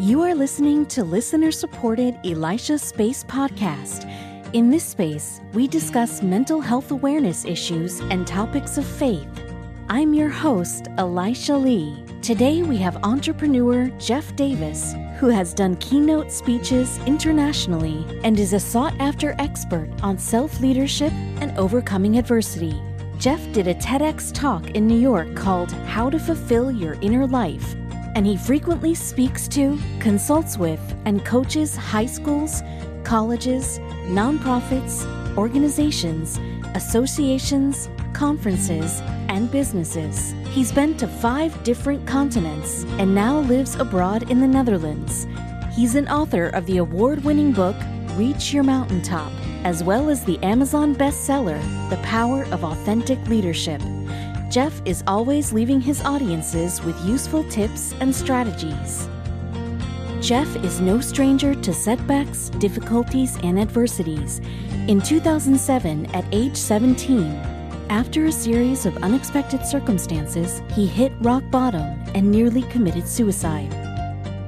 You are listening to listener-supported Elisha's Space podcast. In this space, we discuss mental health awareness issues and topics of faith. I'm your host, Elisha Lee. Today, we have entrepreneur Jeff Davis, who has done keynote speeches internationally and is a sought-after expert on self-leadership and overcoming adversity. Jeff did a TEDx talk in New York called How to Fulfill Your Inner Life, and he frequently speaks to, consults with, and coaches high schools, colleges, nonprofits, organizations, associations, conferences, and businesses. He's been to 5 different continents and now lives abroad in the Netherlands. He's an author of the award-winning book, Reach Your Mountaintop, as well as the Amazon bestseller, The Power of Authentic Leadership. Jeff is always leaving his audiences with useful tips and strategies. Jeff is no stranger to setbacks, difficulties, and adversities. In 2007, at age 17, after a series of unexpected circumstances, he hit rock bottom and nearly committed suicide.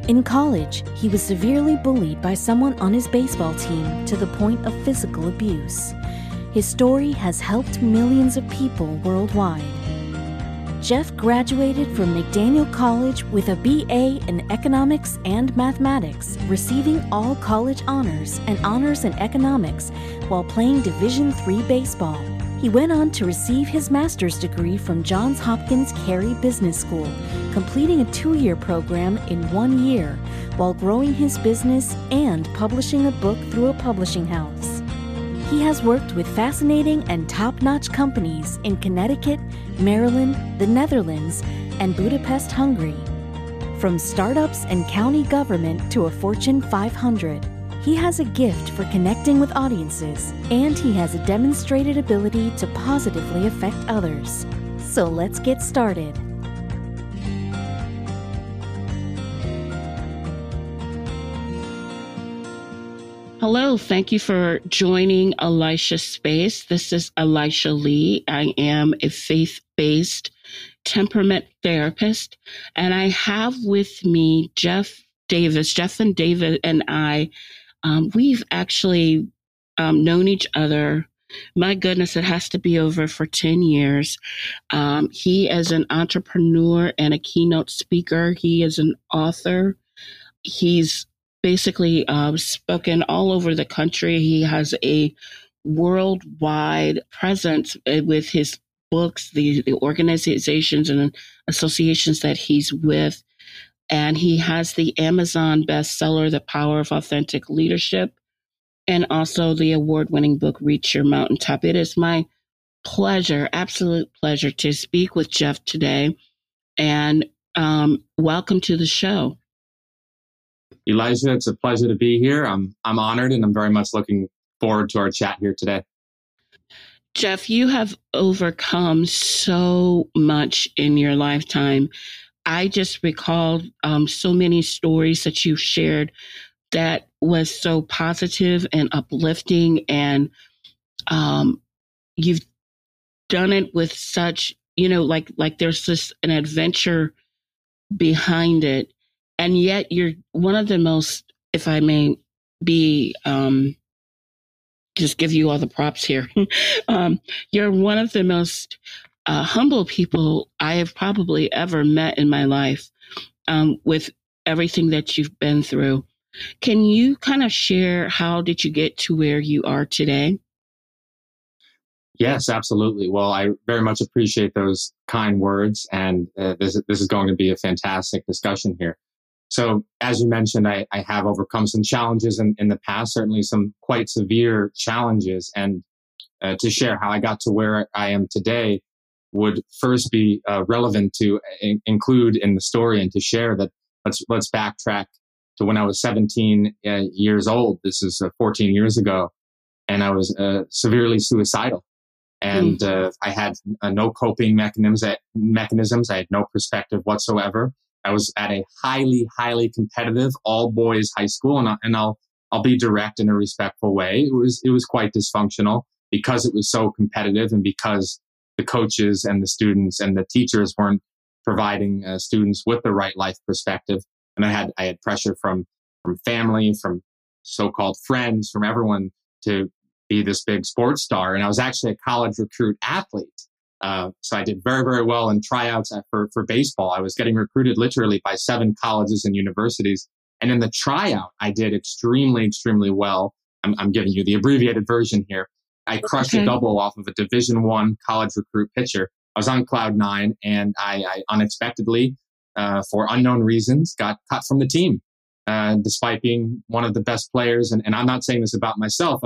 In college, he was severely bullied by someone on his baseball team to the point of physical abuse. His story has helped millions of people worldwide. Jeff graduated from McDaniel College with a BA in Economics and Mathematics, receiving all college honors and honors in economics while playing Division III baseball. He went on to receive his master's degree from Johns Hopkins Carey Business School, completing a 2-year program in 1 year while growing his business and publishing a book through a publishing house. He has worked with fascinating and top-notch companies in Connecticut, Maryland, the Netherlands, and Budapest, Hungary. From startups and county government to a Fortune 500, he has a gift for connecting with audiences, and he has a demonstrated ability to positively affect others. So let's get started. Hello, thank you for joining Elisha's Space. This is Elisha Lee. I am a faith-based temperament therapist, and I have with me Jeff Davis. Jeff and David and I, we've actually known each other. My goodness, it has to be over for 10 years. He is an entrepreneur and a keynote speaker. He is an author. He's basically spoken all over the country. He has a worldwide presence with his books, the organizations and associations that he's with. And he has the Amazon bestseller, The Power of Authentic Leadership, and also the award-winning book, Reach Your Mountaintop. It is my pleasure, absolute pleasure, to speak with Jeff today. And welcome to the show. Elisha, it's a pleasure to be here. I'm honored, and I'm very much looking forward to our chat here today. Jeff, you have overcome so much in your lifetime. I just recalled so many stories that you've shared that was so positive and uplifting, and you've done it with such, like there's just an adventure behind it. And yet you're one of the most, if I may be, just give you all the props here. You're one of the most humble people I have probably ever met in my life, with everything that you've been through. Can you kind of share how did you get to where you are today? Yes, absolutely. Well, I very much appreciate those kind words. And this is going to be a fantastic discussion here. So as you mentioned, I have overcome some challenges in the past, certainly some quite severe challenges. And to share how I got to where I am today would first be relevant to include in the story and to share that let's backtrack to when I was 17 years old. This is 14 years ago. And I was severely suicidal. And I had no coping mechanisms. I had no perspective whatsoever. I was at a highly, highly competitive all-boys high school, and I'll be direct in a respectful way. It was quite dysfunctional because it was so competitive, and because the coaches and the students and the teachers weren't providing students with the right life perspective. And I had pressure from family, from so-called friends, from everyone to be this big sports star. And I was actually a college recruit athlete. So I did very, very well in tryouts for baseball. I was getting recruited literally by 7 colleges and universities. And in the tryout, I did extremely, extremely well. I'm giving you the abbreviated version here. I crushed a double off of a Division I college recruit pitcher. I was on cloud 9, and I unexpectedly, for unknown reasons, got cut from the team, despite being one of the best players. And I'm not saying this about myself.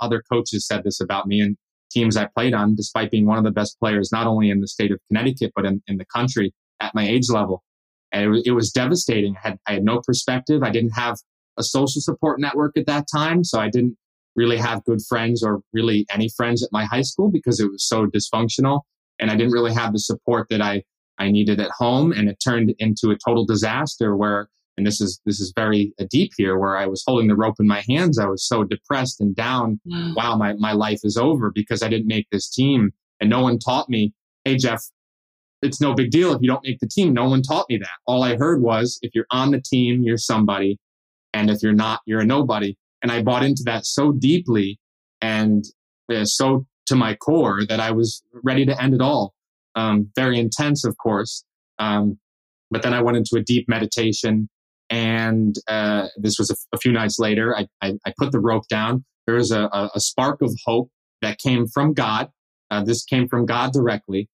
Other coaches said this about me and teams I played on, despite being one of the best players, not only in the state of Connecticut, but in the country at my age level. And it was devastating. I had no perspective. I didn't have a social support network at that time. So I didn't really have good friends or really any friends at my high school because it was so dysfunctional. And I didn't really have the support that I needed at home. And it turned into a total disaster where, and this is very deep here, where I was holding the rope in my hands. I was so depressed and down. Wow, my life is over because I didn't make this team. And no one taught me, hey, Jeff, it's no big deal if you don't make the team. No one taught me that. All I heard was, if you're on the team, you're somebody. And if you're not, you're a nobody. And I bought into that so deeply and so to my core that I was ready to end it all. Very intense, of course. But then I went into a deep meditation. And this was a few nights later. I put the rope down. There was a spark of hope that came from God. This came from God directly.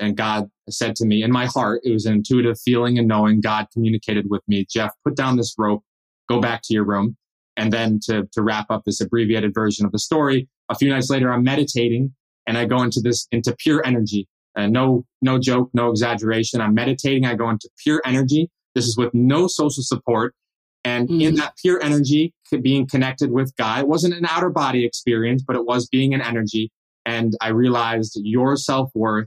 And God said to me in my heart, it was an intuitive feeling and knowing. God communicated with me, Jeff, put down this rope, go back to your room. And then to wrap up this abbreviated version of the story, a few nights later, I'm meditating and I go into pure energy. No joke, no exaggeration. I'm meditating. I go into pure energy. This is with no social support. And in that pure energy, being connected with God, it wasn't an outer body experience, but it was being an energy. And I realized your self-worth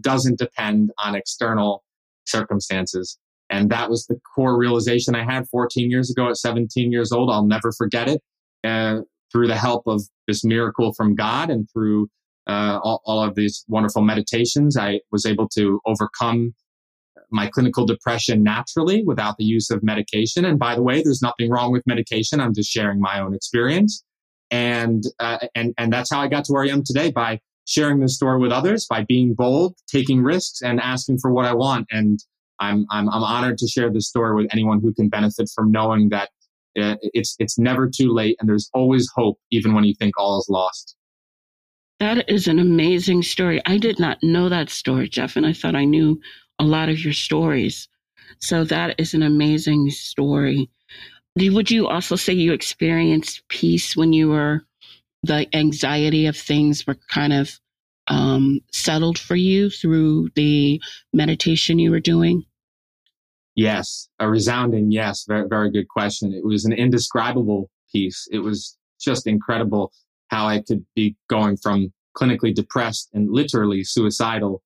doesn't depend on external circumstances. And that was the core realization I had 14 years ago at 17 years old. I'll never forget it. Through the help of this miracle from God and through all of these wonderful meditations, I was able to overcome my clinical depression naturally without the use of medication. And by the way, there's nothing wrong with medication. I'm just sharing my own experience. And that's how I got to where I am today, by sharing this story with others, by being bold, taking risks, and asking for what I want. And I'm honored to share this story with anyone who can benefit from knowing that it's never too late and there's always hope, even when you think all is lost. That is an amazing story. I did not know that story, Jeff, and I thought I knew a lot of your stories. So that is an amazing story. Would you also say you experienced peace when you were, the anxiety of things were kind of settled for you through the meditation you were doing? Yes, a resounding yes. Very, very good question. It was an indescribable peace. It was just incredible how I could be going from clinically depressed and literally suicidal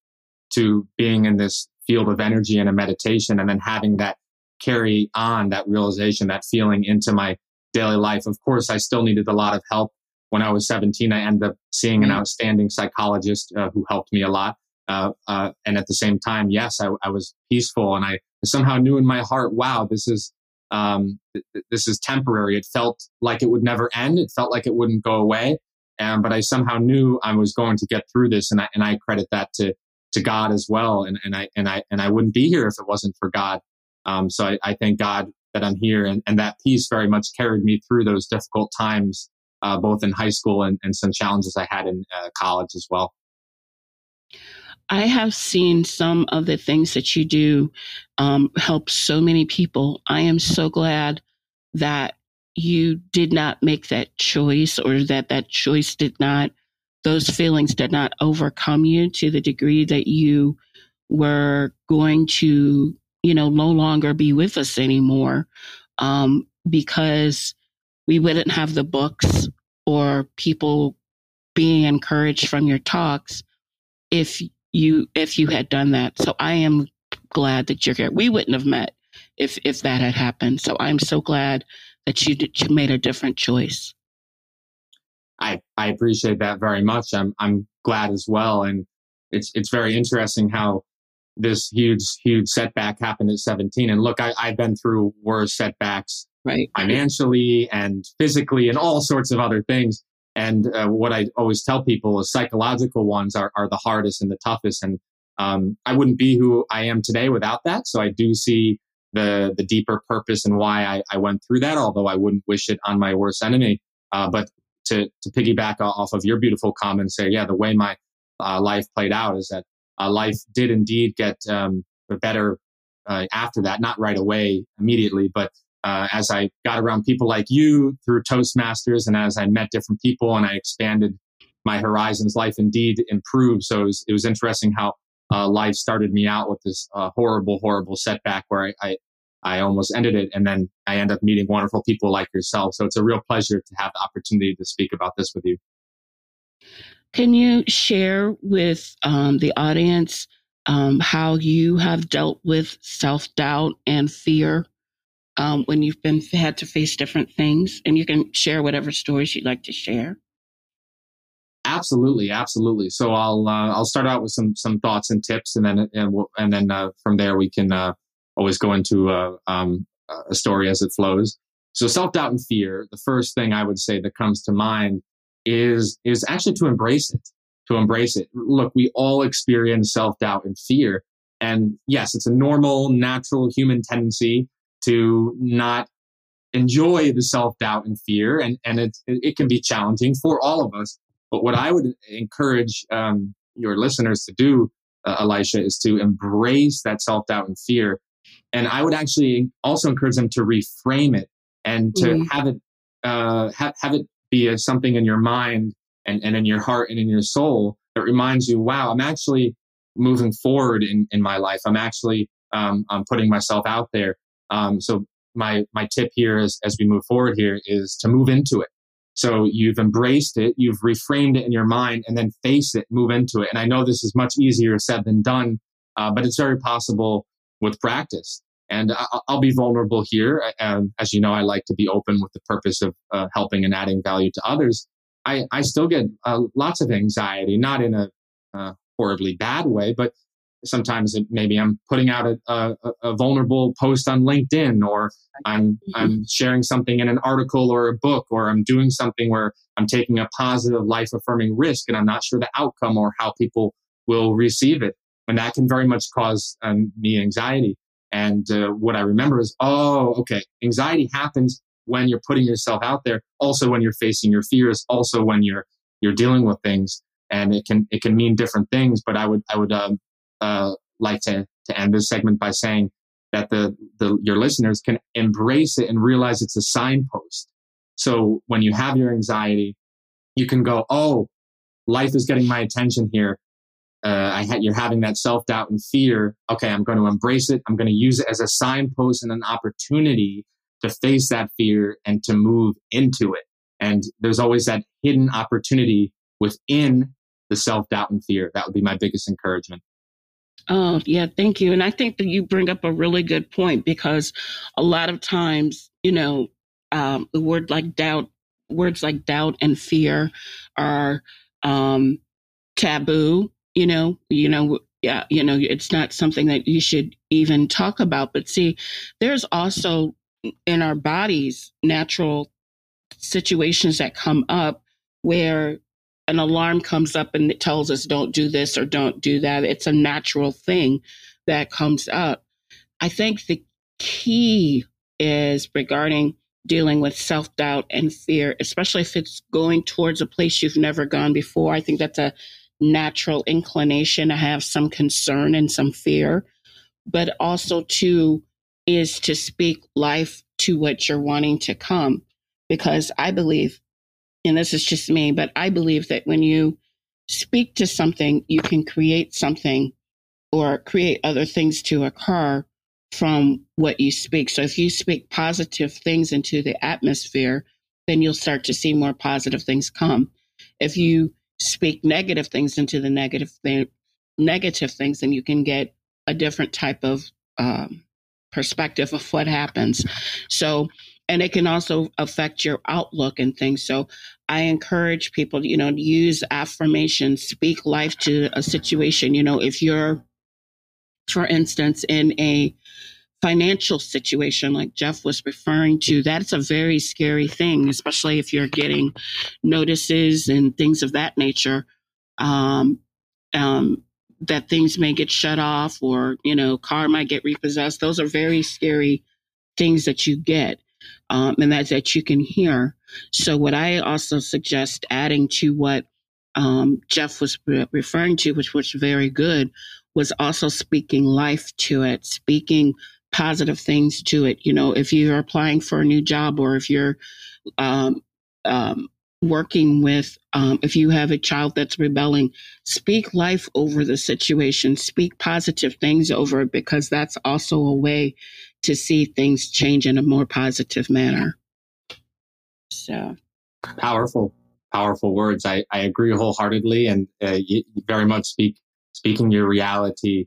to being in this field of energy and a meditation, and then having that carry on, that realization, that feeling into my daily life. Of course, I still needed a lot of help. When I was 17, I ended up seeing an outstanding psychologist who helped me a lot. And at the same time, yes, I was peaceful, and I somehow knew in my heart, wow, this is temporary. It felt like it would never end. It felt like it wouldn't go away. But I somehow knew I was going to get through this, and I credit that to God as well. And I wouldn't be here if it wasn't for God. So I thank God that I'm here, and that peace very much carried me through those difficult times, both in high school and some challenges I had in college as well. I have seen some of the things that you do help so many people. I am so glad that you did not make that choice, or that choice did not, those feelings did not overcome you to the degree that you were going to, no longer be with us anymore, because we wouldn't have the books or people being encouraged from your talks if you had done that. So I am glad that you're here. We wouldn't have met if that had happened. So I'm so glad that you made a different choice. I appreciate that very much. I'm glad as well. And it's very interesting how this huge setback happened at 17. And look, I've been through worse setbacks, right, financially and physically and all sorts of other things. And what I always tell people is psychological ones are the hardest and the toughest. And I wouldn't be who I am today without that. So I do see the deeper purpose and why I went through that, although I wouldn't wish it on my worst enemy. But to piggyback off of your beautiful comment, say, yeah, the way my life played out is that life did indeed get better after that, not right away immediately, but as I got around people like you through Toastmasters and as I met different people and I expanded my horizons, life indeed improved. So it was interesting how life started me out with this horrible setback where I almost ended it. And then I end up meeting wonderful people like yourself. So it's a real pleasure to have the opportunity to speak about this with you. Can you share with the audience how you have dealt with self-doubt and fear when you've had to face different things? And you can share whatever stories you'd like to share. Absolutely. So I'll start out with some thoughts and tips, and then from there we can always go into a story as it flows. So self-doubt and fear. The first thing I would say that comes to mind is actually to embrace it. Look, we all experience self-doubt and fear, and yes, it's a normal, natural human tendency to not enjoy the self-doubt and fear, and it can be challenging for all of us. But what I would encourage your listeners to do, Elisha, is to embrace that self-doubt and fear. And I would actually also encourage them to reframe it and to have it be something in your mind and in your heart and in your soul that reminds you, wow, I'm actually moving forward in my life. I'm actually I'm putting myself out there. So my tip here is, as we move forward here, is to move into it. So you've embraced it, you've reframed it in your mind, and then face it, move into it. And I know this is much easier said than done, but it's very possible with practice. And I'll be vulnerable here. As you know, I like to be open with the purpose of helping and adding value to others. I still get lots of anxiety, not in a horribly bad way, but sometimes maybe I'm putting out a vulnerable post on LinkedIn, or I'm sharing something in an article or a book, or I'm doing something where I'm taking a positive, life-affirming risk, and I'm not sure the outcome or how people will receive it. And that can very much cause me anxiety. And what I remember is, anxiety happens when you're putting yourself out there, also when you're facing your fears, also when you're dealing with things, and it can mean different things. But I would like to end this segment by saying that your listeners can embrace it and realize it's a signpost. So when you have your anxiety, you can go, oh, life is getting my attention here. You're having that self-doubt and fear. Okay, I'm going to embrace it. I'm going to use it as a signpost and an opportunity to face that fear and to move into it. And there's always that hidden opportunity within the self-doubt and fear. That would be my biggest encouragement. Oh, yeah. Thank you. And I think that you bring up a really good point, because a lot of times, the words like doubt and fear are taboo. It's not something that you should even talk about. But see, there's also in our bodies natural situations that come up where an alarm comes up and it tells us don't do this or don't do that. It's a natural thing that comes up. I think the key is regarding dealing with self-doubt and fear, especially if it's going towards a place you've never gone before. I think that's a natural inclination to have some concern and some fear, but also is to speak life to what you're wanting to come. Because I believe, and this is just me, but I believe that when you speak to something, you can create something or create other things to occur from what you speak. So if you speak positive things into the atmosphere, then you'll start to see more positive things come. If you speak negative things into the negative things, then you can get a different type of perspective of what happens. So, and it can also affect your outlook and things. So I encourage people, to use affirmations, speak life to a situation. If you're for instance, in a financial situation like Jeff was referring to, that's a very scary thing, especially if you're getting notices and things of that nature, that things may get shut off or, you know, car might get repossessed. Those are very scary things that you get and that you can hear. So what I also suggest adding to what Jeff was referring to, which was very good, was also speaking life to it, speaking positive things to it. You know, if you're applying for a new job or if you're working with, if you have a child that's rebelling, speak life over the situation, speak positive things over it, because that's also a way to see things change in a more positive manner. So powerful words. I agree wholeheartedly, and you very much speaking your reality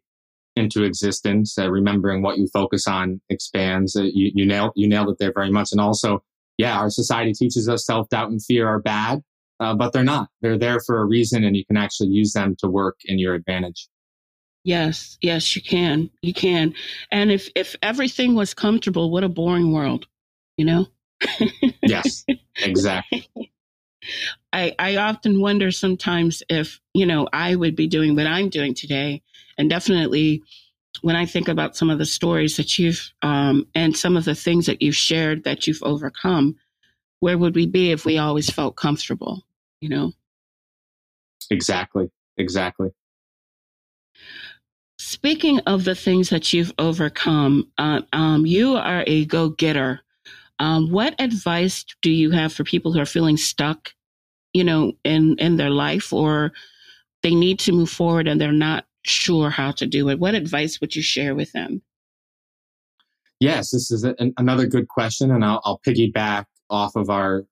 into existence, remembering what you focus on expands. You nailed it there very much. And also, yeah, our society teaches us self-doubt and fear are bad, but they're not. They're there for a reason, and you can actually use them to work in your advantage. Yes, you can. You can. And if everything was comfortable, what a boring world, you know? Yes, exactly. I often wonder sometimes if, you know, I would be doing what I'm doing today. And definitely when I think about some of the stories that you've and some of the things that you've shared that you've overcome, where would we be if we always felt comfortable, you know? Exactly. Speaking of the things that you've overcome, you are a go-getter. What advice do you have for people who are feeling stuck, you know, in their life, or they need to move forward and they're not sure how to do it? What advice would you share with them? Yes, this is another good question. And I'll piggyback off of our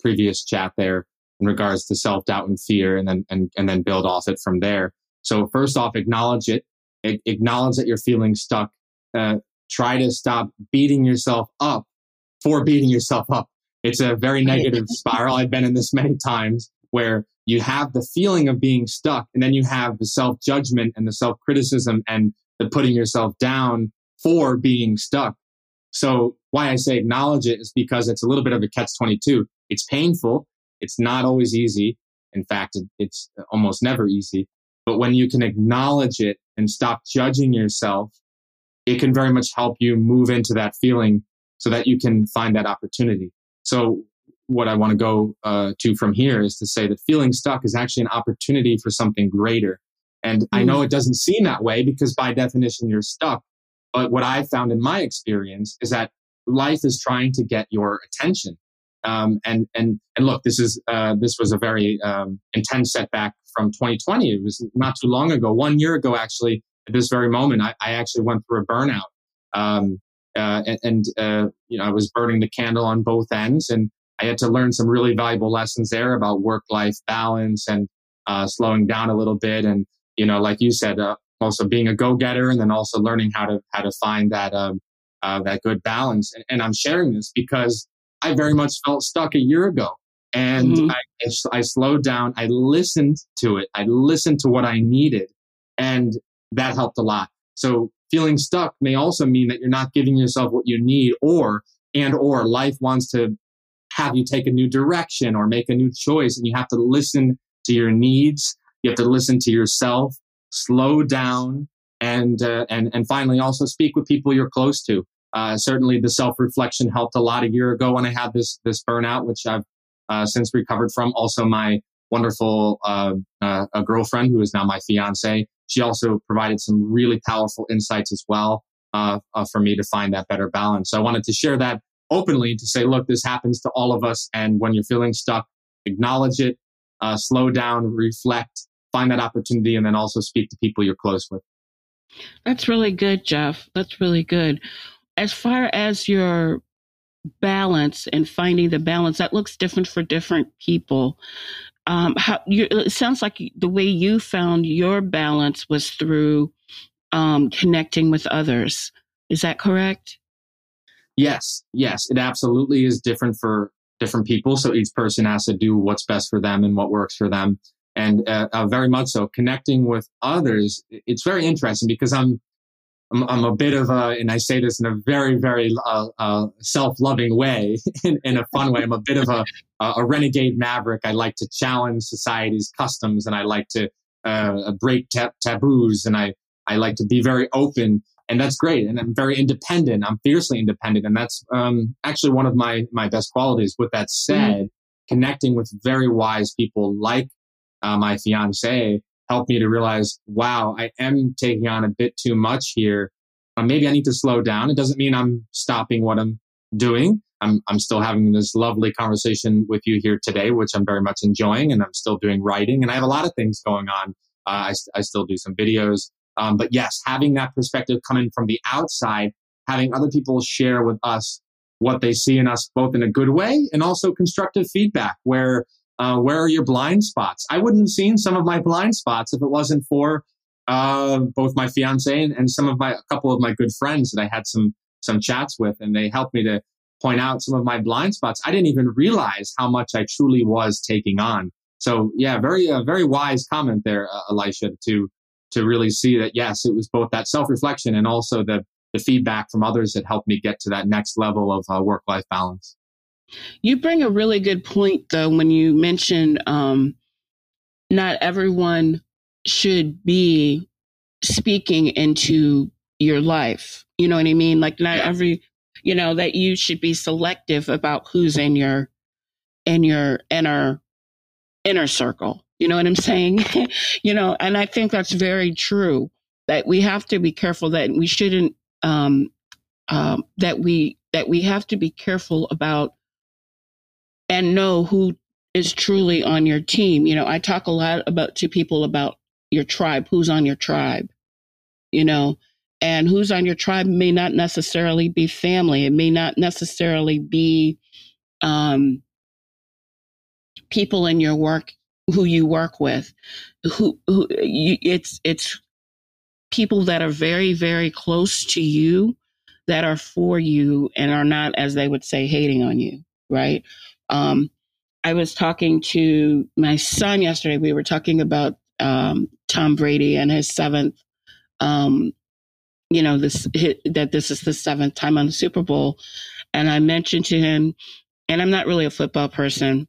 previous chat there in regards to self-doubt and fear, and then build off it from there. So first off, acknowledge it. Acknowledge that you're feeling stuck. Try to stop beating yourself up for beating yourself up. It's a very negative spiral. I've been in this many times, where you have the feeling of being stuck, and then you have the self-judgment and the self-criticism and the putting yourself down for being stuck. So why I say acknowledge it is because it's a little bit of a catch-22. It's painful. It's not always easy. In fact, it's almost never easy. But when you can acknowledge it and stop judging yourself, it can very much help you move into that feeling so that you can find that opportunity. So what I want to go to from here is to say that feeling stuck is actually an opportunity for something greater. And I know it doesn't seem that way because by definition, you're stuck. But what I found in my experience is that life is trying to get your attention. And look, this was a very intense setback from 2020. It was not too long ago, 1 year ago, actually, at this very moment, I actually went through a burnout. You know, I was burning the candle on both ends, and I had to learn some really valuable lessons there about work-life balance and slowing down a little bit. And, you know, like you said, also being a go-getter, and then also learning how to find that, that good balance. And I'm sharing this because I very much felt stuck a year ago, and I slowed down. I listened to it. I listened to what I needed, and that helped a lot. So feeling stuck may also mean that you're not giving yourself what you need, or life wants to have you take a new direction or make a new choice, and you have to listen to your needs. You have to listen to yourself, slow down, and finally also speak with people you're close to. Certainly the self-reflection helped a lot a year ago when I had this burnout, which I've since recovered from. Also, my wonderful a girlfriend, who is now my fiance, she also provided some really powerful insights as well for me to find that better balance. So I wanted to share that openly to say, look, this happens to all of us. And when you're feeling stuck, acknowledge it, slow down, reflect, find that opportunity, and then also speak to people you're close with. That's really good, Jeff. That's really good. As far as your balance and finding the balance, that looks different for different people. It sounds like the way you found your balance was through connecting with others. Is that correct? Yes, it absolutely is different for different people. So each person has to do what's best for them and what works for them. and very much so connecting with others. It's very interesting because I'm a bit of a, and I say this in a very, very self-loving way, in a fun way. I'm a bit of a renegade maverick. I like to challenge society's customs, and I like to break taboos, and I like to be very open, and that's great. And I'm very independent. I'm fiercely independent, and that's actually one of my best qualities. With that said, connecting with very wise people like my fiance helped me to realize, wow, I am taking on a bit too much here. Maybe I need to slow down. It doesn't mean I'm stopping what I'm doing. I'm still having this lovely conversation with you here today, which I'm very much enjoying, and I'm still doing writing, and I have a lot of things going on. I still do some videos. But yes, having that perspective coming from the outside, having other people share with us what they see in us, both in a good way and also constructive feedback, where are your blind spots? I wouldn't have seen some of my blind spots if it wasn't for both my fiance and some of my, a couple of my good friends that I had some chats with, and they helped me to point out some of my blind spots. I didn't even realize how much I truly was taking on. So yeah, very wise comment there, Elisha, to really see that, yes, it was both that self-reflection and also the feedback from others that helped me get to that next level of work-life balance. You bring a really good point, though, when you mentioned not everyone should be speaking into your life. You know what I mean? Like not every, you know, that you should be selective about who's in your inner circle. You know what I'm saying? You know, and I think that's very true, that we have to be careful, that we shouldn't that we have to be careful about and know who is truly on your team. You know, I talk a lot to people about your tribe, who's on your tribe, you know, and who's on your tribe may not necessarily be family. It may not necessarily be people in your work who you work with, it's people that are very, very close to you, that are for you and are not, as they would say, hating on you, right? I was talking to my son yesterday. We were talking about Tom Brady and his seventh, that this is the seventh time on the Super Bowl. And I mentioned to him, and I'm not really a football person,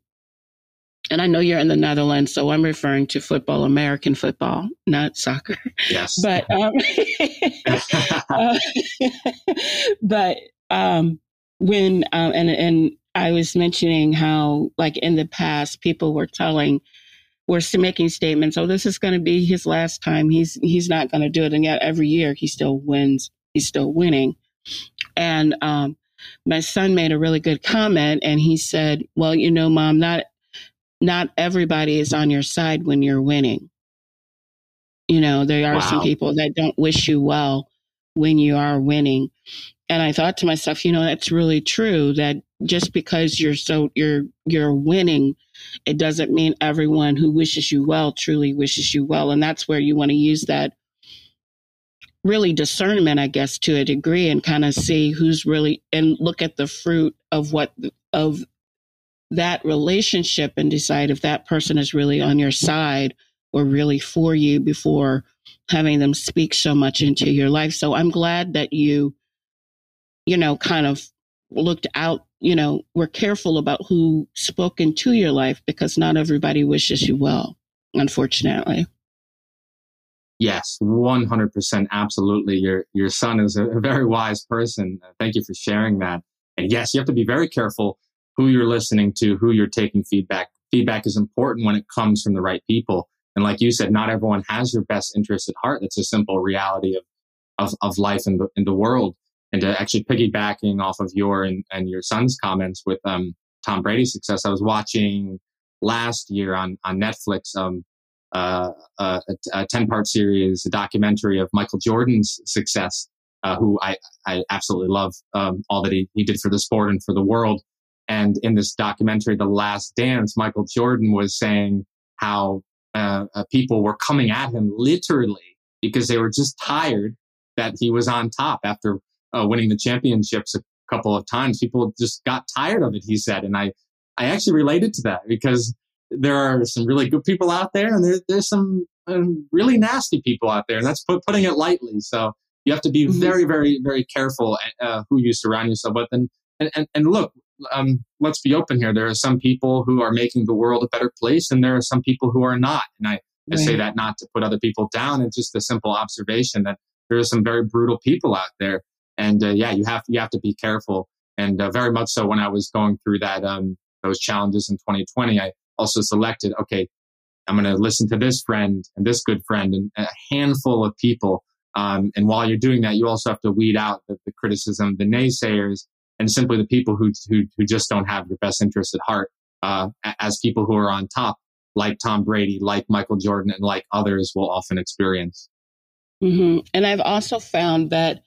and I know you're in the Netherlands, so I'm referring to football, American football, not soccer. Yes. But, when I was mentioning how, like in the past, people were making statements, oh, this is going to be his last time. He's not going to do it. And yet every year he still wins. He's still winning. And my son made a really good comment, and he said, well, you know, Mom, not everybody is on your side when you're winning. You know, there are some people that don't wish you well when you are winning. And I thought to myself, you know, that's really true, that just because you're winning, it doesn't mean everyone who wishes you well truly wishes you well. And that's where you want to use that really discernment, I guess, to a degree, and kind of see who's really, and look at the fruit of that relationship and decide if that person is really on your side or really for you before having them speak so much into your life. So I'm glad that you know, kind of looked out, you know, were careful about who spoke into your life, because not everybody wishes you well, unfortunately. Yes, 100%. Absolutely. Your son is a very wise person. Thank you for sharing that. And yes, you have to be very careful who you're listening to, who you're taking feedback. Feedback is important when it comes from the right people. And like you said, not everyone has your best interest at heart. That's a simple reality of life in the world. And to actually piggybacking off of your and your son's comments with Tom Brady's success, I was watching last year on Netflix a 10-part series, a documentary of Michael Jordan's success, who I absolutely love, all that he did for the sport and for the world. And in this documentary, The Last Dance, Michael Jordan was saying how people were coming at him literally because they were just tired that he was on top after winning the championships a couple of times. People just got tired of it, he said. And I actually related to that because there are some really good people out there, and there's some really nasty people out there. And that's putting it lightly. So you have to be very, very, very careful who you surround yourself with. And look, let's be open here. There are some people who are making the world a better place, and there are some people who are not. And I say that not to put other people down. It's just a simple observation that there are some very brutal people out there. And you have to be careful. And very much so when I was going through that those challenges in 2020, I also selected, okay, I'm going to listen to this friend and this good friend and a handful of people. And while you're doing that, you also have to weed out the criticism, the naysayers, and simply the people who just don't have your best interests at heart as people who are on top, like Tom Brady, like Michael Jordan, and like others will often experience. Mm-hmm. And I've also found that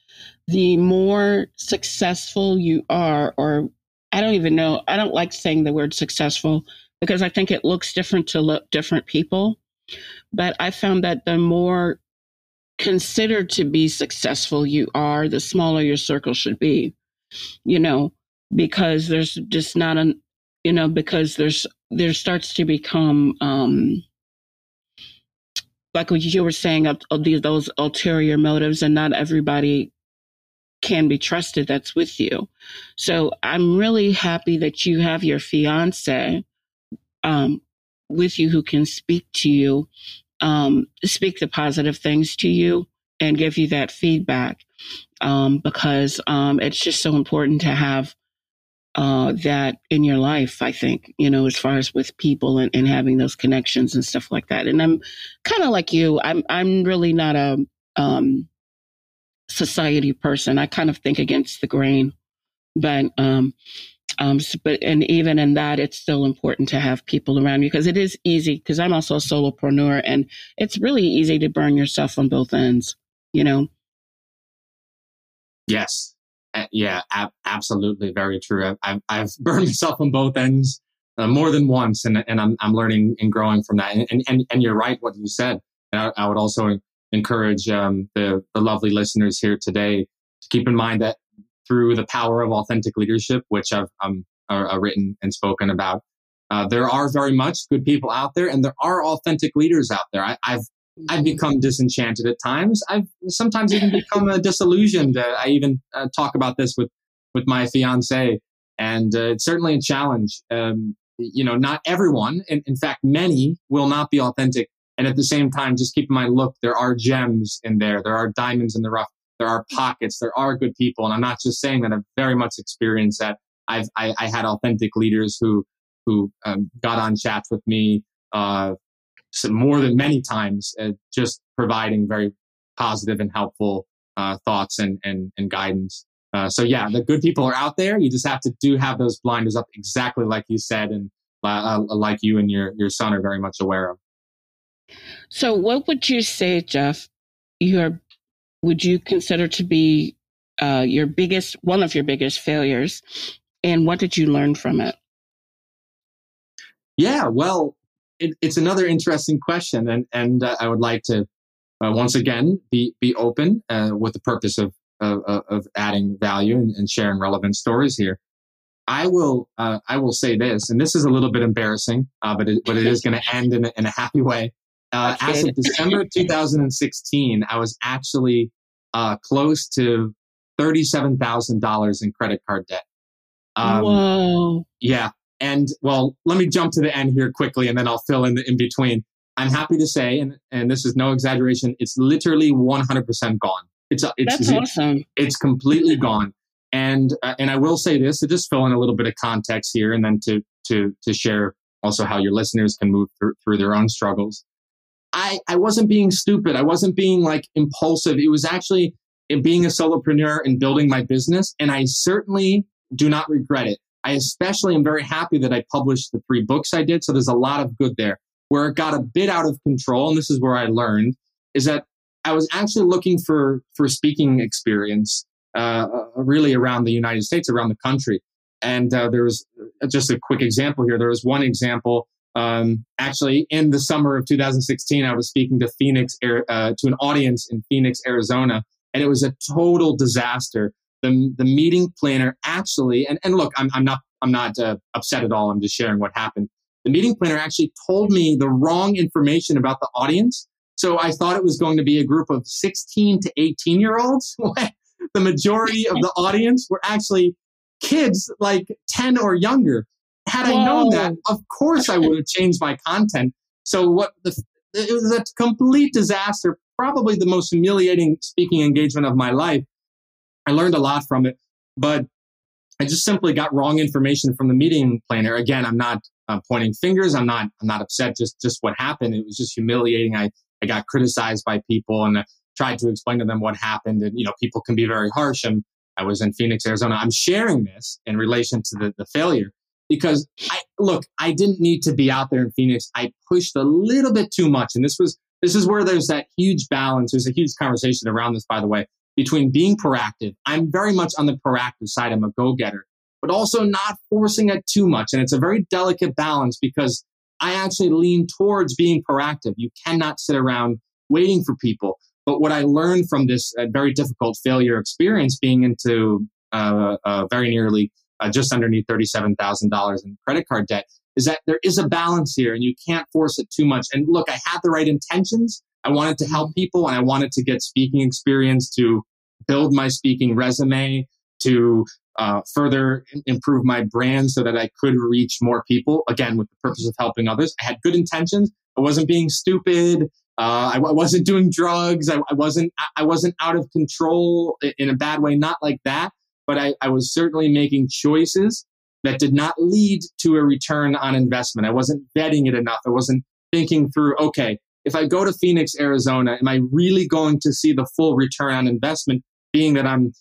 the more successful you are, or I don't even know, I don't like saying the word successful because I think it looks different to different people. But I found that the more considered to be successful you are, the smaller your circle should be, because there's just not an, because there starts to become, like what you were saying, those ulterior motives, and not everybody can be trusted that's with you. So I'm really happy that you have your fiance with you, who can speak to you, speak the positive things to you and give you that feedback, because it's just so important to have that in your life, I think, as far as with people and having those connections and stuff like that. And I'm kind of like you, I'm really not a society person. I kind of think against the grain, but and even in that, it's still important to have people around you, because it is easy, because I'm also a solopreneur, and it's really easy to burn yourself on both ends, Yes. Yeah, absolutely. Very true. I've burned myself on both ends more than once. And I'm learning and growing from that. And you're right, what you said. And I would also encourage the lovely listeners here today to keep in mind that through the power of authentic leadership, which I've written and spoken about, there are very much good people out there, and there are authentic leaders out there. I've become disenchanted at times. I've sometimes even become disillusioned. I even talk about this with my fiance, and it's certainly a challenge. Not everyone, in fact, many will not be authentic. And at the same time, just keep in mind, look, there are gems in there. There are diamonds in the rough. There are pockets. There are good people. And I'm not just saying that. I've very much experienced that. I had authentic leaders who got on chats with me, more than many times, just providing very positive and helpful thoughts and guidance. So yeah, the good people are out there. You just have to have those blinders up, exactly like you said, and like you and your son are very much aware of. So what would you say, Jeff, would you consider to be one of your biggest failures, and what did you learn from it? Yeah, well, it's another interesting question, and I would like to once again be open with the purpose of adding value and sharing relevant stories here. I will say this, and this is a little bit embarrassing, but it is going to end in a happy way. As of December 2016, I was actually close to $37,000 in credit card debt. Whoa! Yeah. And well, let me jump to the end here quickly, and then I'll fill in the in between. I'm happy to say, and this is no exaggeration, it's literally 100% gone. That's awesome. It's completely gone. And I will say this, to just fill in a little bit of context here, and then to share also how your listeners can move through their own struggles. I wasn't being stupid. I wasn't being like impulsive. It was actually being a solopreneur and building my business. And I certainly do not regret it. I especially am very happy that I published the 3 books I did. So there's a lot of good there. Where it got a bit out of control, and this is where I learned, is that I was actually looking for speaking experience really around the United States, around the country. And there was just a quick example here. There was one example. Actually, in the summer of 2016, I was speaking to Phoenix to an audience in Phoenix, Arizona, and it was a total disaster. The meeting planner actually, and look, I'm not upset at all. I'm just sharing what happened. The meeting planner actually told me the wrong information about the audience. So I thought it was going to be a group of 16 to 18-year-olds. The majority of the audience were actually kids like 10 or younger. Had I known that, of course I would have changed my content. So it was a complete disaster, probably the most humiliating speaking engagement of my life. I learned a lot from it, but I just simply got wrong information from the meeting planner. Again, I'm not pointing fingers. I'm not upset. Just what happened. It was just humiliating. I got criticized by people and I tried to explain to them what happened. And, you know, people can be very harsh. And I was in Phoenix, Arizona. I'm sharing this in relation to the failure because I didn't need to be out there in Phoenix. I pushed a little bit too much. And this is where there's that huge balance. There's a huge conversation around this, by the way, between being proactive. I'm very much on the proactive side. I'm a go-getter, but also not forcing it too much. And it's a very delicate balance because I actually lean towards being proactive. You cannot sit around waiting for people. But what I learned from this very difficult failure experience, being into very nearly just underneath $37,000 in credit card debt, is that there is a balance here and you can't force it too much. And look, I had the right intentions. I wanted to help people and I wanted to get speaking experience to build my speaking resume, to further improve my brand so that I could reach more people, again, with the purpose of helping others. I had good intentions. I wasn't being stupid. I wasn't doing drugs. I wasn't out of control in a bad way, not like that. But I was certainly making choices that did not lead to a return on investment. I wasn't vetting it enough. I wasn't thinking through, okay, if I go to Phoenix, Arizona, am I really going to see the full return on investment, being that I'm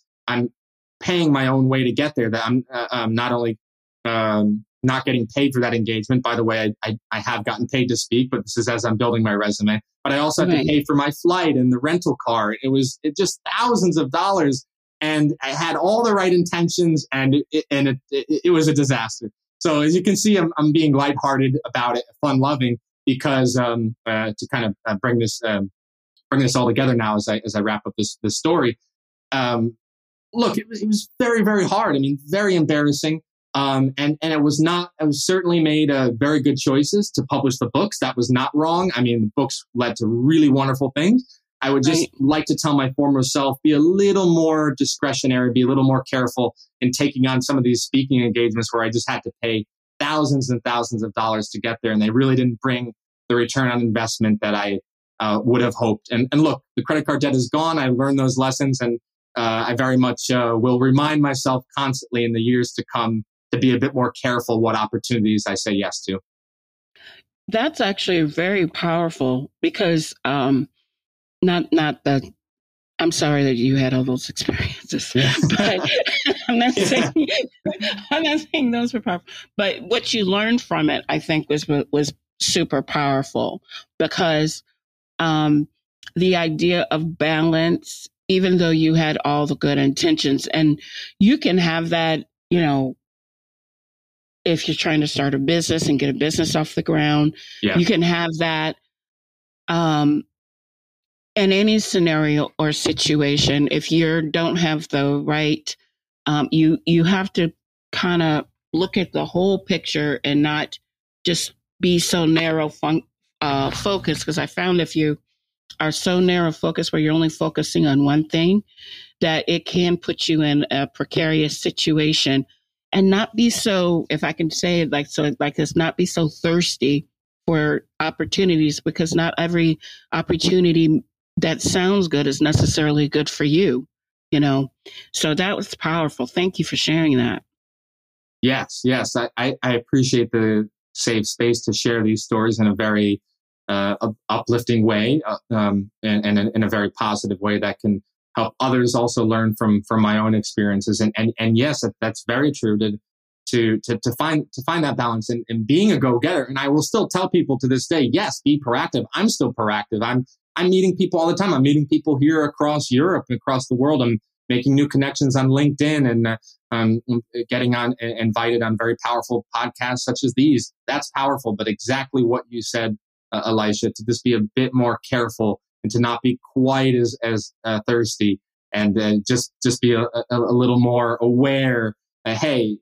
paying my own way to get there, that I'm not only not getting paid for that engagement. By the way, I have gotten paid to speak, but this is as I'm building my resume. But I also have to pay for my flight and the rental car. It was just thousands of dollars, and I had all the right intentions, and it was a disaster. So as you can see, I'm being lighthearted about it, fun-loving, because to kind of bring this all together now as I wrap up this story. Look, it was very, very hard. I mean, very embarrassing. And it was not, I was certainly made very good choices to publish the books. That was not wrong. I mean, the books led to really wonderful things. I would just like to tell my former self, be a little more discretionary, be a little more careful in taking on some of these speaking engagements where I just had to pay thousands and thousands of dollars to get there. And they really didn't bring the return on investment that I would have hoped. And look, the credit card debt is gone. I learned those lessons and I very much will remind myself constantly in the years to come to be a bit more careful what opportunities I say yes to. That's actually very powerful because not that I'm sorry that you had all those experiences, but I'm not saying those were powerful. But what you learned from it, I think, was super powerful because the idea of balance. Even though you had all the good intentions, and you can have that, you know, if you're trying to start a business and get a business off the ground, you can have that in any scenario or situation. If you don't have the right, you have to kind of look at the whole picture and not just be so narrow focused. Because I found if you are so narrow focused where you're only focusing on one thing, that it can put you in a precarious situation and not be so, if I can say it like this, not be so thirsty for opportunities because not every opportunity that sounds good is necessarily good for you, you know? So that was powerful. Thank you for sharing that. Yes. I appreciate the safe space to share these stories in a very uplifting way, and in a very positive way that can help others also learn from my own experiences. And yes, that's very true to find that balance and being a go-getter. And I will still tell people to this day, yes, be proactive. I'm still proactive. I'm meeting people all the time. I'm meeting people here across Europe and across the world. I'm making new connections on LinkedIn and getting on invited on very powerful podcasts such as these. That's powerful. But exactly what you said, Elisha, to just be a bit more careful and to not be quite as thirsty and just be a little more aware. Hey,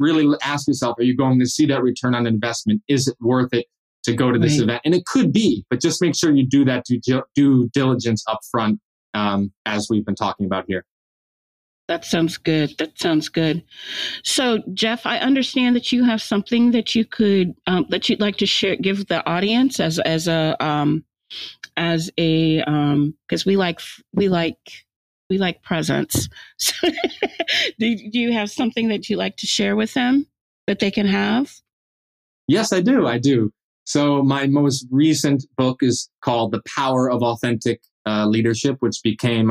really ask yourself, are you going to see that return on investment? Is it worth it to go to this event? And it could be, but just make sure you do that due diligence up front, as we've been talking about here. That sounds good. So, Jeff, I understand that you have something that you could that you'd like to share, give the audience as a because we like presents. So do you have something that you like to share with them that they can have? Yes, I do. So my most recent book is called The Power of Authentic Leadership, which became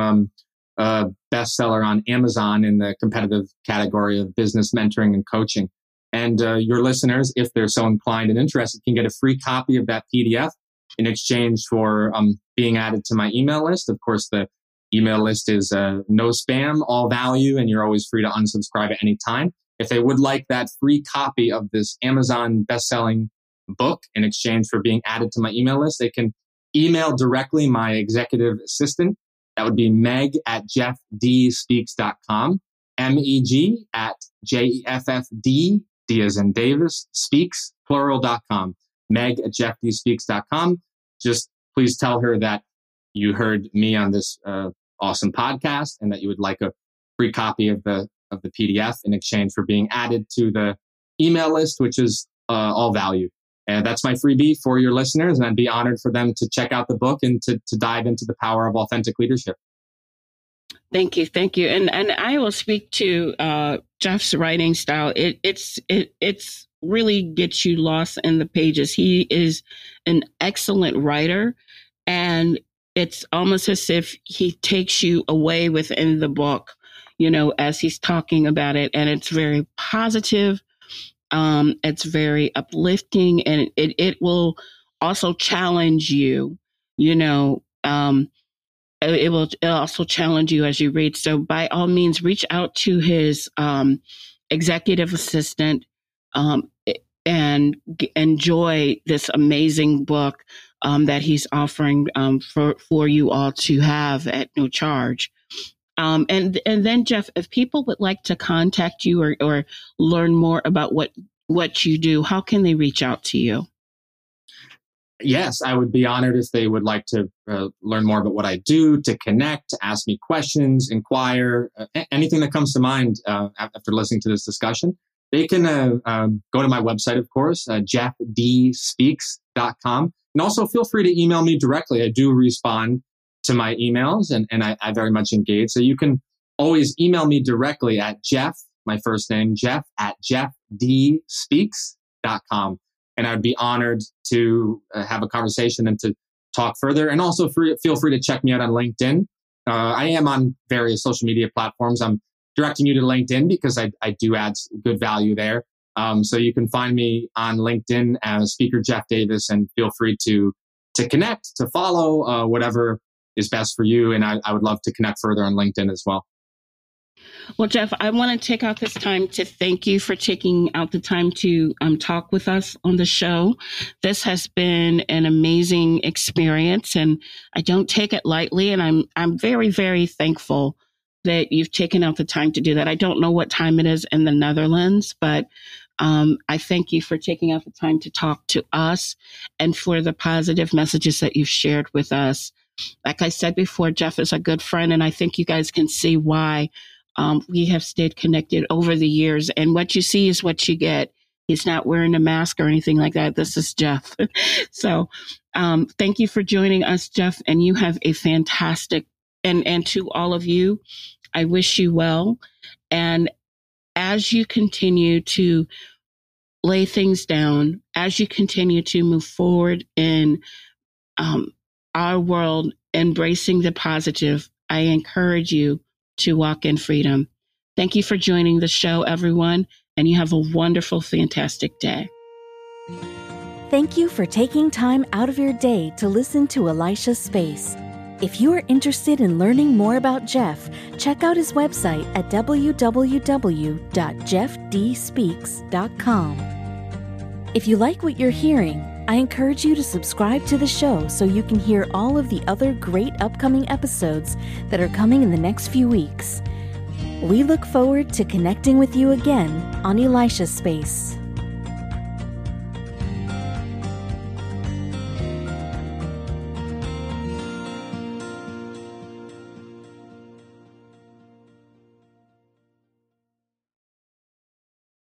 a bestseller on Amazon in the competitive category of business mentoring and coaching. And your listeners, if they're so inclined and interested, can get a free copy of that PDF in exchange for being added to my email list. Of course, the email list is no spam, all value, and you're always free to unsubscribe at any time. If they would like that free copy of this Amazon best-selling book in exchange for being added to my email list, they can email directly my executive assistant. That would be Meg at JeffDSpeaks.com, MEG at JEFFD, D as in Davis, speaks, plural.com, Meg at JeffDSpeaks.com. Just please tell her that you heard me on this awesome podcast and that you would like a free copy of the PDF in exchange for being added to the email list, which is all value. And that's my freebie for your listeners, and I'd be honored for them to check out the book and to dive into the power of authentic leadership. Thank you. Thank you. And I will speak to Jeff's writing style. It's really gets you lost in the pages. He is an excellent writer, and it's almost as if he takes you away within the book, you know, as he's talking about it. And it's very positive. It's very uplifting, and it will also challenge you, you know, it'll also challenge you as you read. So by all means, reach out to his, executive assistant, and enjoy this amazing book, that he's offering, for you all to have at no charge. And then, Jeff, if people would like to contact you or learn more about what you do, how can they reach out to you? Yes, I would be honored if they would like to learn more about what I do, to connect, to ask me questions, inquire, anything that comes to mind after listening to this discussion. They can go to my website, of course, JeffDSpeaks.com. And also feel free to email me directly. I do respond to my emails, and I very much engage. So you can always email me directly at Jeff, my first name, Jeff at JeffDSpeaks.com. And I'd be honored to have a conversation and to talk further. And also feel free to check me out on LinkedIn. I am on various social media platforms. I'm directing you to LinkedIn because I do add good value there. So you can find me on LinkedIn as Speaker Jeff Davis, and feel free to connect, to follow, whatever is best for you. And I would love to connect further on LinkedIn as well. Well, Jeff, I want to take out this time to thank you for taking out the time to talk with us on the show. This has been an amazing experience, and I don't take it lightly. And I'm very, very thankful that you've taken out the time to do that. I don't know what time it is in the Netherlands, but I thank you for taking out the time to talk to us and for the positive messages that you've shared with us. Like I said before, Jeff is a good friend, and I think you guys can see why we have stayed connected over the years. And what you see is what you get. He's not wearing a mask or anything like that. This is Jeff. So thank you for joining us, Jeff. And you have a fantastic, and to all of you, I wish you well. And as you continue to lay things down, as you continue to move forward in our world, embracing the positive, I encourage you to walk in freedom. Thank you for joining the show, everyone, and you have a wonderful, fantastic day. Thank you for taking time out of your day to listen to Elisha's Space. If you are interested in learning more about Jeff, check out his website at www.jeffdspeaks.com. If you like what you're hearing, I encourage you to subscribe to the show so you can hear all of the other great upcoming episodes that are coming in the next few weeks. We look forward to connecting with you again on Elisha's Space.